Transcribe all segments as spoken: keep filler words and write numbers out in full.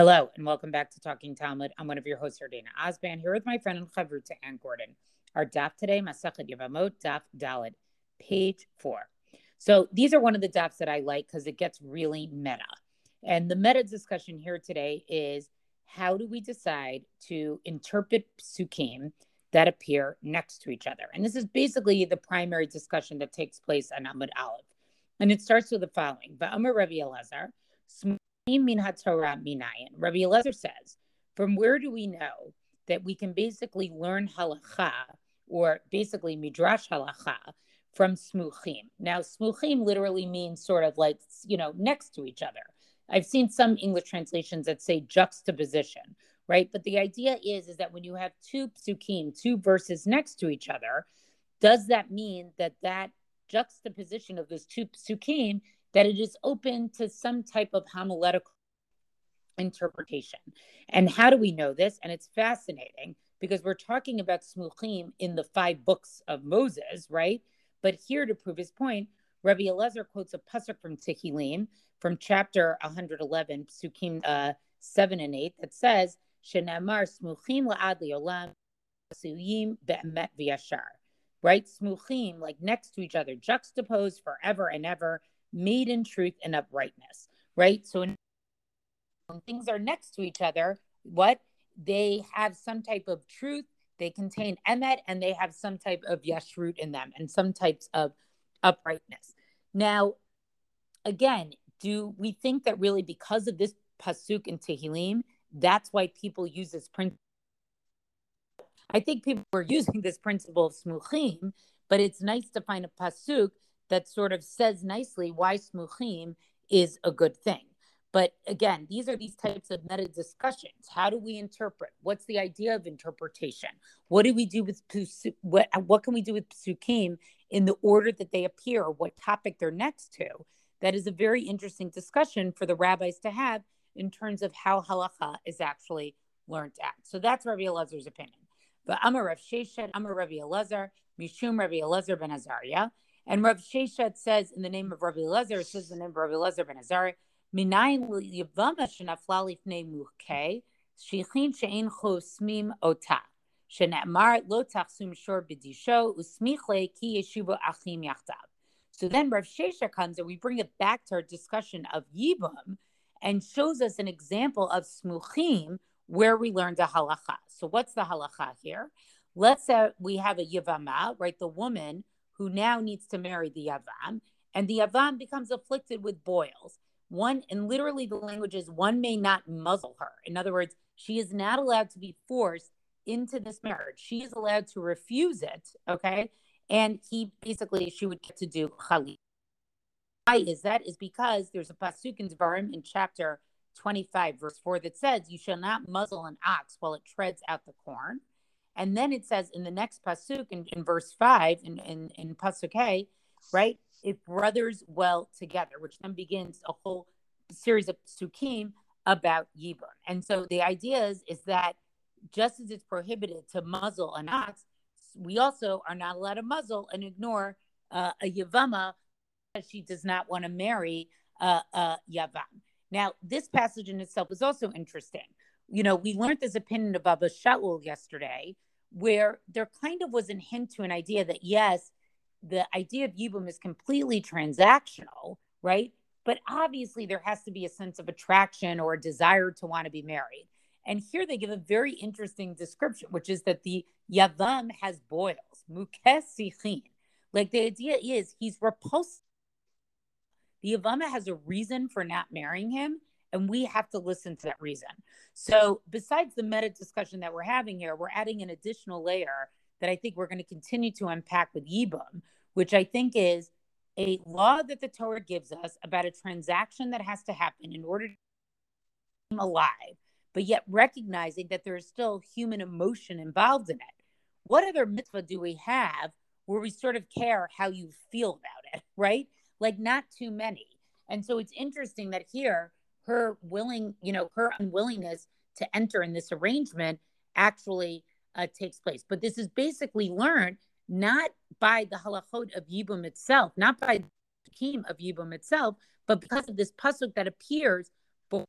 Hello, and welcome back to Talking Talmud. I'm one of your hosts, Rina Asban, here with my friend and chavruta, Ann Gordon. Our daf today, Masechet Yevamot, daf Daled, page four. So these are one of the dafs that I like because it gets really meta. And the meta discussion here today is, how do we decide to interpret psukim that appear next to each other? And this is basically the primary discussion that takes place on Amud Aleph. And it starts with the following. Va'amar Rabbi Elazar, min haTorah minayin. Rabbi Elazar says, from where do we know that we can basically learn halacha, or basically midrash halacha, from smuchim? Now, smuchim literally means sort of like, you know, next to each other. I've seen some English translations that say juxtaposition, right? But the idea is, is that when you have two psukim, two verses next to each other, does that mean that that juxtaposition of those two psukim, that it is open to some type of homiletical interpretation? And how do we know this? And it's fascinating because we're talking about smuchim in the five books of Moses, right? But here, to prove his point, Rabbi Elazar quotes a pasuk from Tehillim, from chapter one eleven, psukim uh, seven and eight, that says, Shenamar smuchim la'ad li'olam, asuyim be'emet v'yashar. Right? Smuchim, like next to each other, juxtaposed forever and ever, made in truth and uprightness, right? So when things are next to each other, what? They have some type of truth, they contain emet, and they have some type of yashrut in them, and some types of uprightness. Now, again, do we think that really because of this pasuk in Tehillim, that's why people use this principle? I think people were using this principle of smuchim, but it's nice to find a pasuk that sort of says nicely why smuchim is a good thing. But again, these are these types of meta discussions. How do we interpret? What's the idea of interpretation? What do we do with what? What can we do with psukim in the order that they appear, or what topic they're next to? That is a very interesting discussion for the rabbis to have in terms of how halacha is actually learned at. So that's Rabbi Elazar's opinion. But Amar Rav Sheshet, Amar Rabbi Elazar, Mishum Rabbi Elazar ben Azaria. And Rav Sheshet says, in the name of Rabbi Elazar, it says the name of Rabbi Elazar ben Azaria, Minayin liyavama shenafla lifnei mukeh, shichin she'en chosmim ota, she'namar lo tachsum shor b'disho, usmichle ki yeshivu achim yachdav. So then Rav Sheshet comes and we bring it back to our discussion of Yibum and shows us an example of smuchim where we learned a halacha. So what's the halacha here? Let's say we have a yavama, right? The woman who now needs to marry the Yavam, and the Yavam becomes afflicted with boils. One, and literally the language is, one may not muzzle her. In other words, she is not allowed to be forced into this marriage. She is allowed to refuse it, okay? And he basically, she would get to do Khalid. Why is that? Is because there's a pasuk in Devarim in chapter twenty-five, verse four, that says, you shall not muzzle an ox while it treads out the corn. And then it says in the next pasuk, in, in verse five, in, in, in pasuk Hay, right? If brothers dwell together, which then begins a whole series of psukim about Yibum. And so the idea is, is that just as it's prohibited to muzzle an ox, we also are not allowed to muzzle and ignore uh, a Yavama because she does not want to marry uh, a Yavam. Now, this passage in itself is also interesting. You know, we learned this opinion of Abba Shaul yesterday, where there kind of was a hint to an idea that, yes, the idea of Yibum is completely transactional, right? But obviously there has to be a sense of attraction or a desire to want to be married. And here they give a very interesting description, which is that the Yavam has boils, mukeh sichin. Like the idea is he's repulsed. The Yavama has a reason for not marrying him, and we have to listen to that reason. So besides the meta discussion that we're having here, we're adding an additional layer that I think we're going to continue to unpack with Yibum, which I think is a law that the Torah gives us about a transaction that has to happen in order to be alive, but yet recognizing that there is still human emotion involved in it. What other mitzvah do we have where we sort of care how you feel about it, right? Like, not too many. And so it's interesting that here, her willing, you know, her unwillingness to enter in this arrangement actually uh, takes place. But this is basically learned not by the halachot of Yibum itself, not by the Kim of Yibum itself, but because of this pasuk that appears before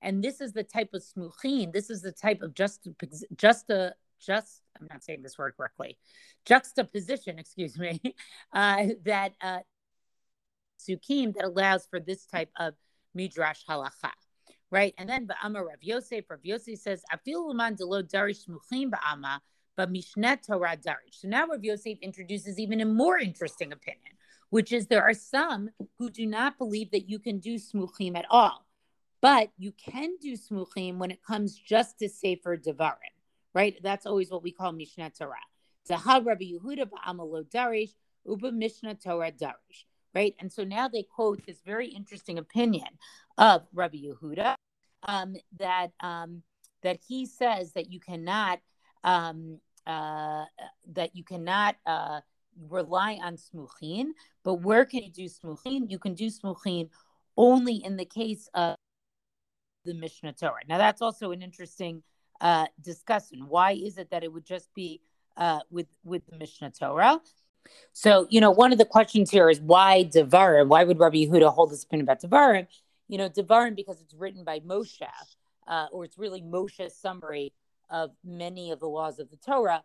And this is the type of smuchin, this is the type of just, just a, just, I'm not saying this word correctly, juxtaposition, excuse me, uh, that uh, sukim that allows for this type of midrash halacha, right? And then ba'ama Rav Yosef, Rav Yosef says, afil l'man delo darish smuchin ba'ama, but mishne Torah darish. So now Rav Yosef introduces even a more interesting opinion, which is there are some who do not believe that you can do smuchim at all, but you can do smuchim when it comes just to sefer devarim, right? That's always what we call Mishnah Torah. Zahal Rabbi Yehuda ba'ama lo darish, uba Mishnah Torah darish, right? And so now they quote this very interesting opinion of Rabbi Yehuda um, that um, that he says that you cannot um, uh, that you cannot. Uh, rely on smuchin, but where can you do smuchin? You can do smuchin only in the case of the Mishnah Torah. Now that's also an interesting uh, discussion. Why is it that it would just be uh, with with the Mishnah Torah? So, you know, one of the questions here is why Devarim? Why would Rabbi Yehuda hold this opinion about Devarim? You know, Devarim because it's written by Moshe, uh, or it's really Moshe's summary of many of the laws of the Torah,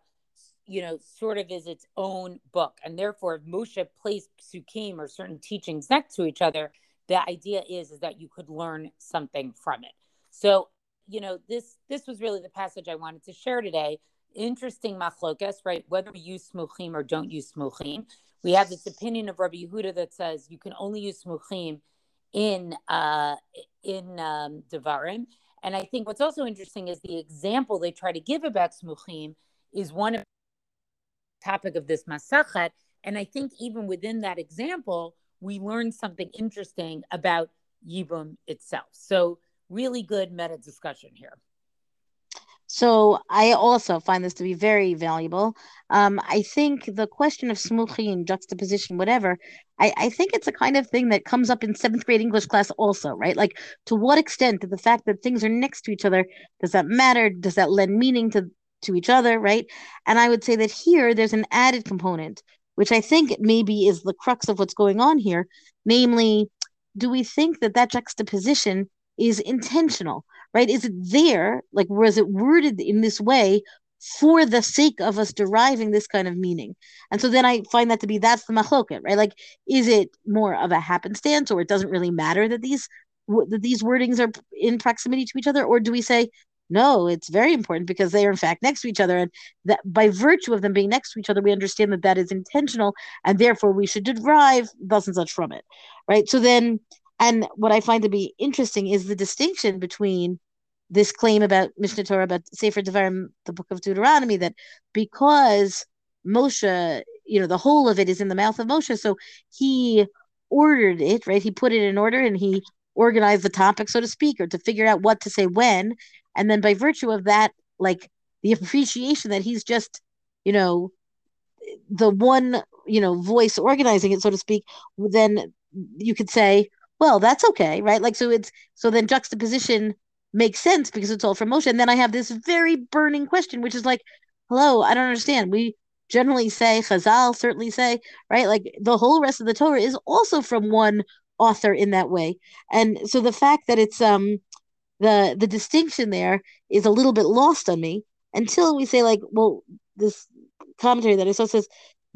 you know, sort of is its own book. And therefore, if Moshe placed Psukim or certain teachings next to each other, the idea is, is that you could learn something from it. So, you know, this this was really the passage I wanted to share today. Interesting machlokas, right? Whether we use smuchim or don't use smuchim. We have this opinion of Rabbi Yehuda that says you can only use smuchim in, uh, in um, Devarim. And I think what's also interesting is the example they try to give about smuchim is one of topic of this Masechet. And I think even within that example, we learned something interesting about Yibum itself. So really good meta discussion here. So I also find this to be very valuable. Um, I think the question of smuchi and juxtaposition, whatever, I, I think it's a kind of thing that comes up in seventh grade English class also, right? Like, to what extent did the fact that things are next to each other, does that matter? Does that lend meaning to to each other, right? And I would say that here there's an added component, which I think maybe is the crux of what's going on here. Namely, do we think that that juxtaposition is intentional, right? Is it there, like, was it worded in this way for the sake of us deriving this kind of meaning? And so then I find that to be, that's the machloket, right? Like, is it more of a happenstance, or it doesn't really matter that these that these wordings are in proximity to each other? Or do we say, no, it's very important because they are in fact next to each other, and that by virtue of them being next to each other, we understand that that is intentional, and therefore we should derive thus and such from it, right? So then, and what I find to be interesting is the distinction between this claim about Mishnah Torah, about Sefer Devarim, the book of Deuteronomy, that because Moshe, you know, the whole of it is in the mouth of Moshe, so he ordered it, right? He put it in order and he organized the topic, so to speak, or to figure out what to say when. And then by virtue of that, like the appreciation that he's just, you know, the one, you know, voice organizing it, so to speak, then you could say, well, that's okay, right? Like, so it's, so then juxtaposition makes sense because it's all from Moshe. And then I have this very burning question, which is like, hello, I don't understand. We generally say, Chazal certainly say, right? Like the whole rest of the Torah is also from one author in that way. And so the fact that it's, um, The the distinction there is a little bit lost on me until we say, like, well, this commentary that I saw says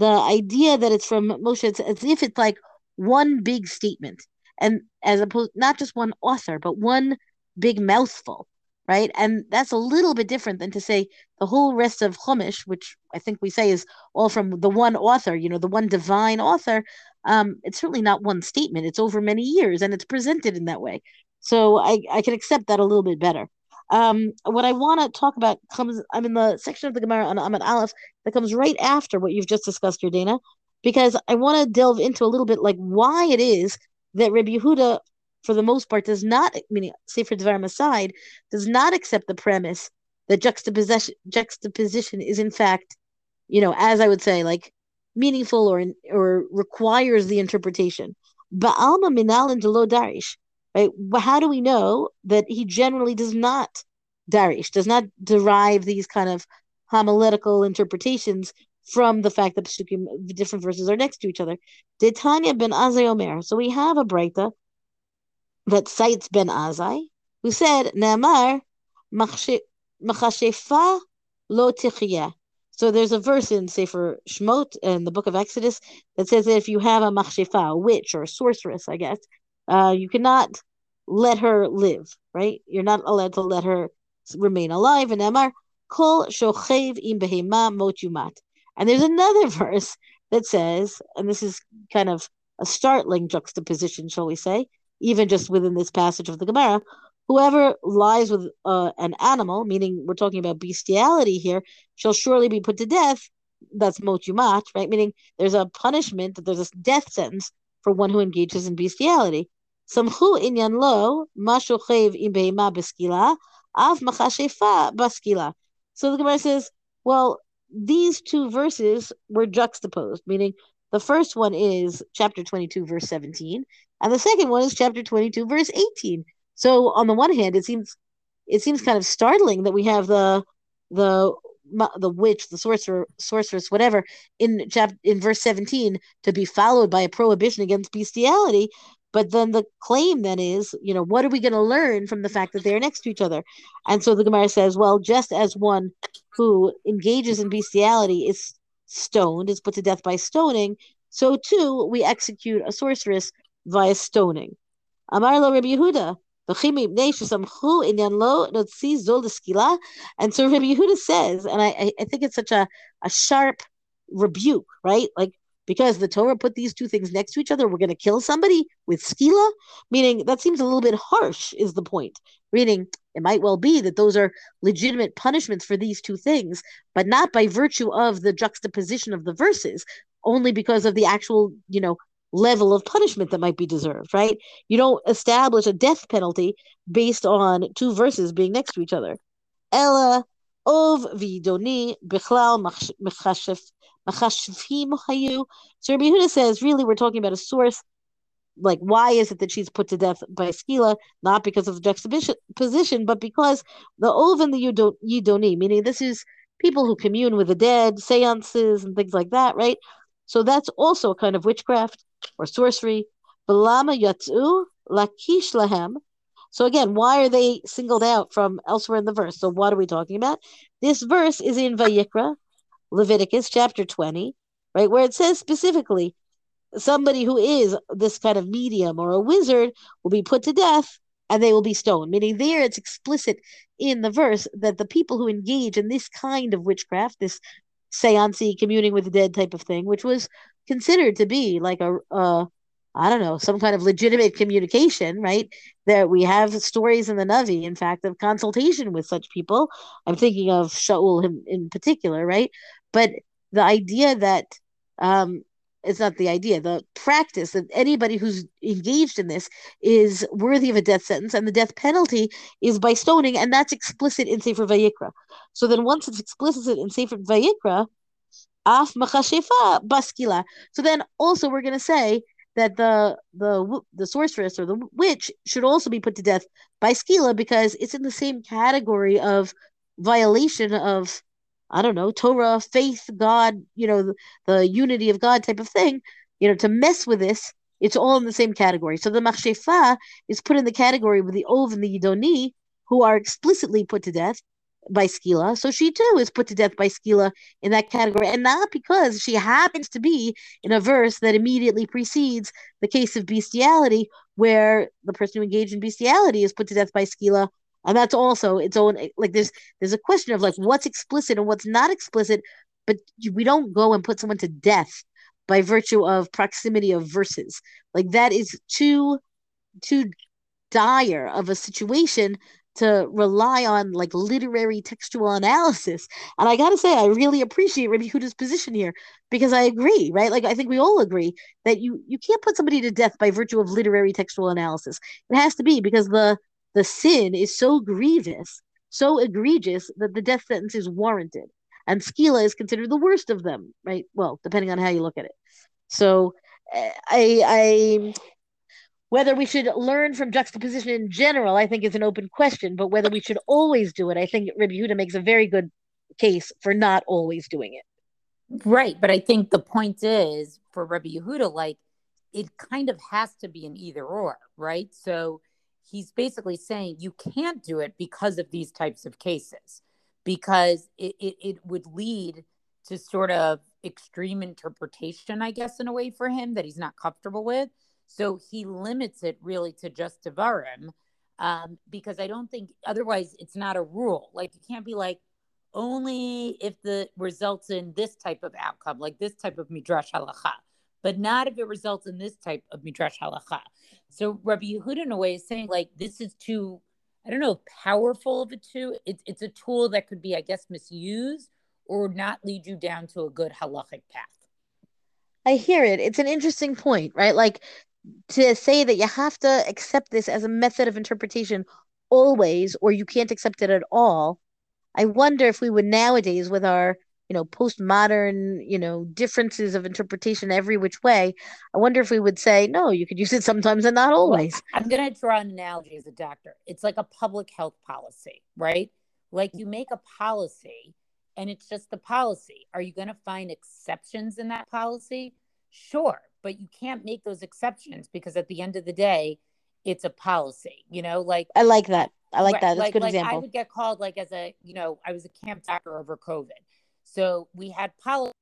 the idea that it's from Moshe, it's as if it's like one big statement, and as opposed not just one author, but one big mouthful, right? And that's a little bit different than to say the whole rest of Chumash, which I think we say is all from the one author, you know, the one divine author. Um, it's certainly not one statement. It's over many years, and it's presented in that way. So I, I can accept that a little bit better. Um, what I want to talk about comes, I'm in the section of the Gemara on Amud Aleph that comes right after what you've just discussed, Yordana, because I want to delve into a little bit like why it is that Rabbi Yehuda, for the most part, does not, meaning Sefer Devarim aside, does not accept the premise that juxtaposition, juxtaposition is in fact, you know, as I would say, like meaningful or or requires the interpretation. Ba'alma minalin delo darish. Right? How do we know that he generally does not darish, does not derive these kind of homiletical interpretations from the fact that psukim, different verses are next to each other? Detanya Ben Azai Omer. So we have a breita that cites Ben Azai, who said, Namar Machashefa Lo Tichya. So there's a verse in Sefer Shemot in the book of Exodus that says that if you have a machshefa, a witch or a sorceress, I guess, uh, you cannot let her live, right? You're not allowed to let her remain alive. And Amar, Kol shochev im behema mot yumat. And there's another verse that says, and this is kind of a startling juxtaposition, shall we say, even just within this passage of the Gemara, whoever lies with uh, an animal, meaning we're talking about bestiality here, shall surely be put to death. That's mot yumat, right? Meaning there's a punishment, there's a death sentence for one who engages in bestiality. Samchu inyan lo, mashochev im behema beskila, av machashefa baskila. So the Gemara says, well, these two verses were juxtaposed, meaning the first one is chapter twenty-two, verse seventeen, and the second one is chapter twenty-two, verse eighteen. So on the one hand, it seems it seems kind of startling that we have the the the witch, the sorcerer, sorceress, whatever, in chap in verse seventeen to be followed by a prohibition against bestiality. But then the claim then is, you know, what are we going to learn from the fact that they are next to each other? And so the Gemara says, well, just as one who engages in bestiality is stoned, is put to death by stoning, so too we execute a sorceress via stoning. Amar lo Rabbi Yehuda. And so Rabbi Yehuda says, and I, I think it's such a, a sharp rebuke, right? Like, because the Torah put these two things next to each other, we're going to kill somebody with skila? Meaning, that seems a little bit harsh, is the point. Meaning, it might well be that those are legitimate punishments for these two things, but not by virtue of the juxtaposition of the verses, only because of the actual, you know, level of punishment that might be deserved, right? You don't establish a death penalty based on two verses being next to each other. Ella ov vidoni bichlal machashvim hayu. So Rabbi Yehuda says, really, we're talking about a source. Like, why is it that she's put to death by skila? Not because of the juxtaposition, but because the ov and the yidoni, meaning this is people who commune with the dead, seances and things like that, right? So that's also a kind of witchcraft or sorcery. Belama yatzu lakish lahem. So again, why are they singled out from elsewhere in the verse? So what are we talking about? This verse is in Vayikra, Leviticus chapter twenty, right, where it says specifically, somebody who is this kind of medium or a wizard will be put to death and they will be stoned. Meaning there it's explicit in the verse that the people who engage in this kind of witchcraft, this seancey, communing with the dead type of thing, which was considered to be like a, uh, I don't know, some kind of legitimate communication, right? That we have stories in the Navi, in fact, of consultation with such people. I'm thinking of Shaul in, in particular, right? But the idea that, um, it's not the idea, the practice that anybody who's engaged in this is worthy of a death sentence, and the death penalty is by stoning, and that's explicit in Sefer Vayikra. So then once it's explicit in Sefer Vayikra, af machashefa baskila. So then also we're going to say that the the the sorceress or the witch should also be put to death by skila, because it's in the same category of violation of, I don't know, Torah, faith, God, you know, the, the unity of God type of thing. You know, to mess with this, it's all in the same category. So the machshefa is put in the category with the ov and the yidoni, who are explicitly put to death by skila. So she too is put to death by skila in that category, and not because she happens to be in a verse that immediately precedes the case of bestiality, where the person who engaged in bestiality is put to death by skila. And that's also its own, like, there's there's a question of, like, what's explicit and what's not explicit, but we don't go and put someone to death by virtue of proximity of verses. Like, that is too too dire of a situation to rely on, like, literary textual analysis. And I got to say, I really appreciate Rabbi Yehuda's position here, because I agree, right? Like, I think we all agree that you, you can't put somebody to death by virtue of literary textual analysis. It has to be because the The sin is so grievous, so egregious, that the death sentence is warranted. And skila is considered the worst of them, right? Well, depending on how you look at it. So I, I whether we should learn from juxtaposition in general, I think is an open question, but whether we should always do it, I think Rabbi Yehuda makes a very good case for not always doing it. Right, but I think the point is, for Rabbi Yehuda, like, it kind of has to be an either or, right? So he's basically saying you can't do it because of these types of cases, because it, it, it would lead to sort of extreme interpretation, I guess, in a way for him that he's not comfortable with. So he limits it really to just Devarim, um, because I don't think otherwise it's not a rule. Like you can't be like, only if the results in this type of outcome, like this type of Midrash Halacha, but not if it results in this type of Midrash Halacha. So Rabbi Yehuda in a way is saying like, this is too, I don't know, powerful of a tool. It's, it's a tool that could be, I guess, misused or not lead you down to a good halachic path. I hear it. It's an interesting point, right? Like to say that you have to accept this as a method of interpretation always, or you can't accept it at all. I wonder if we would nowadays with our, you know, postmodern, you know, differences of interpretation every which way, I wonder if we would say, no, you could use it sometimes and not always. I'm going to draw an analogy as a doctor. It's like a public health policy, right? Like you make a policy and it's just the policy. Are you going to find exceptions in that policy? Sure, but you can't make those exceptions because at the end of the day, it's a policy, you know, like. I like that. I like right. that. That's like, a good like example. I would get called like as a, you know, I was a camp doctor over COVID. So we had policy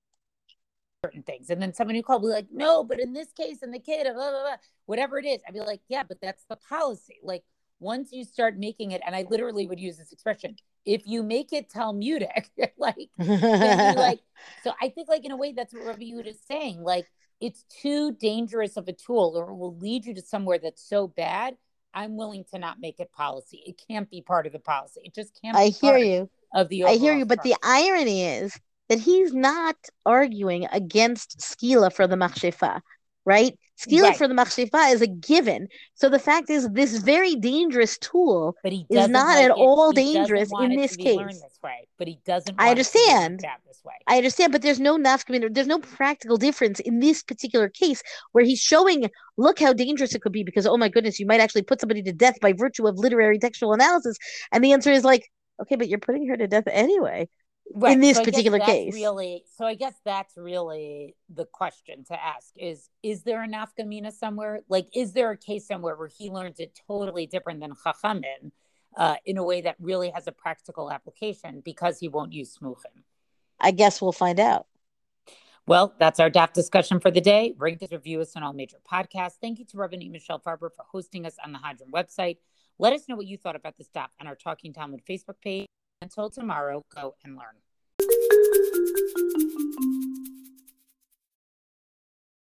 certain things. And then somebody called me like, no, but in this case, and the kid, blah, blah, blah, whatever it is. I'd be like, yeah, but that's the policy. Like once you start making it, and I literally would use this expression, if you make it Talmudic, like, like, so I think like in a way, that's what Rabbi Yehuda is saying. Like it's too dangerous of a tool or it will lead you to somewhere that's so bad I'm willing to not make it policy. It can't be part of the policy. It just can't I be hear part you. Of the I hear you, but process. The irony is that he's not arguing against Skila for the Machshefa, right? Skila right. for the Machshefa is a given. So the fact is this very dangerous tool but he is not like at it. all he dangerous in this case. This way, but he doesn't want I understand. It this way. I understand, but there's no nafka, there's no practical difference in this particular case where he's showing look how dangerous it could be because, oh my goodness, you might actually put somebody to death by virtue of literary textual analysis. And the answer is like, okay, but you're putting her to death anyway right. in this so particular case. Really, so I guess that's really the question to ask is, is there a nafka mina somewhere? Like, is there a case somewhere where he learns it totally different than Chachamim uh, in a way that really has a practical application because he won't use smuchim? I guess we'll find out. Well, that's our D A F discussion for the day. Rate us, review us on all major podcasts. Thank you to Reverend E. Michelle Farber for hosting us on the Hadron website. Let us know what you thought about this D A F on our Talking Talmud Facebook page. Until tomorrow, go and learn.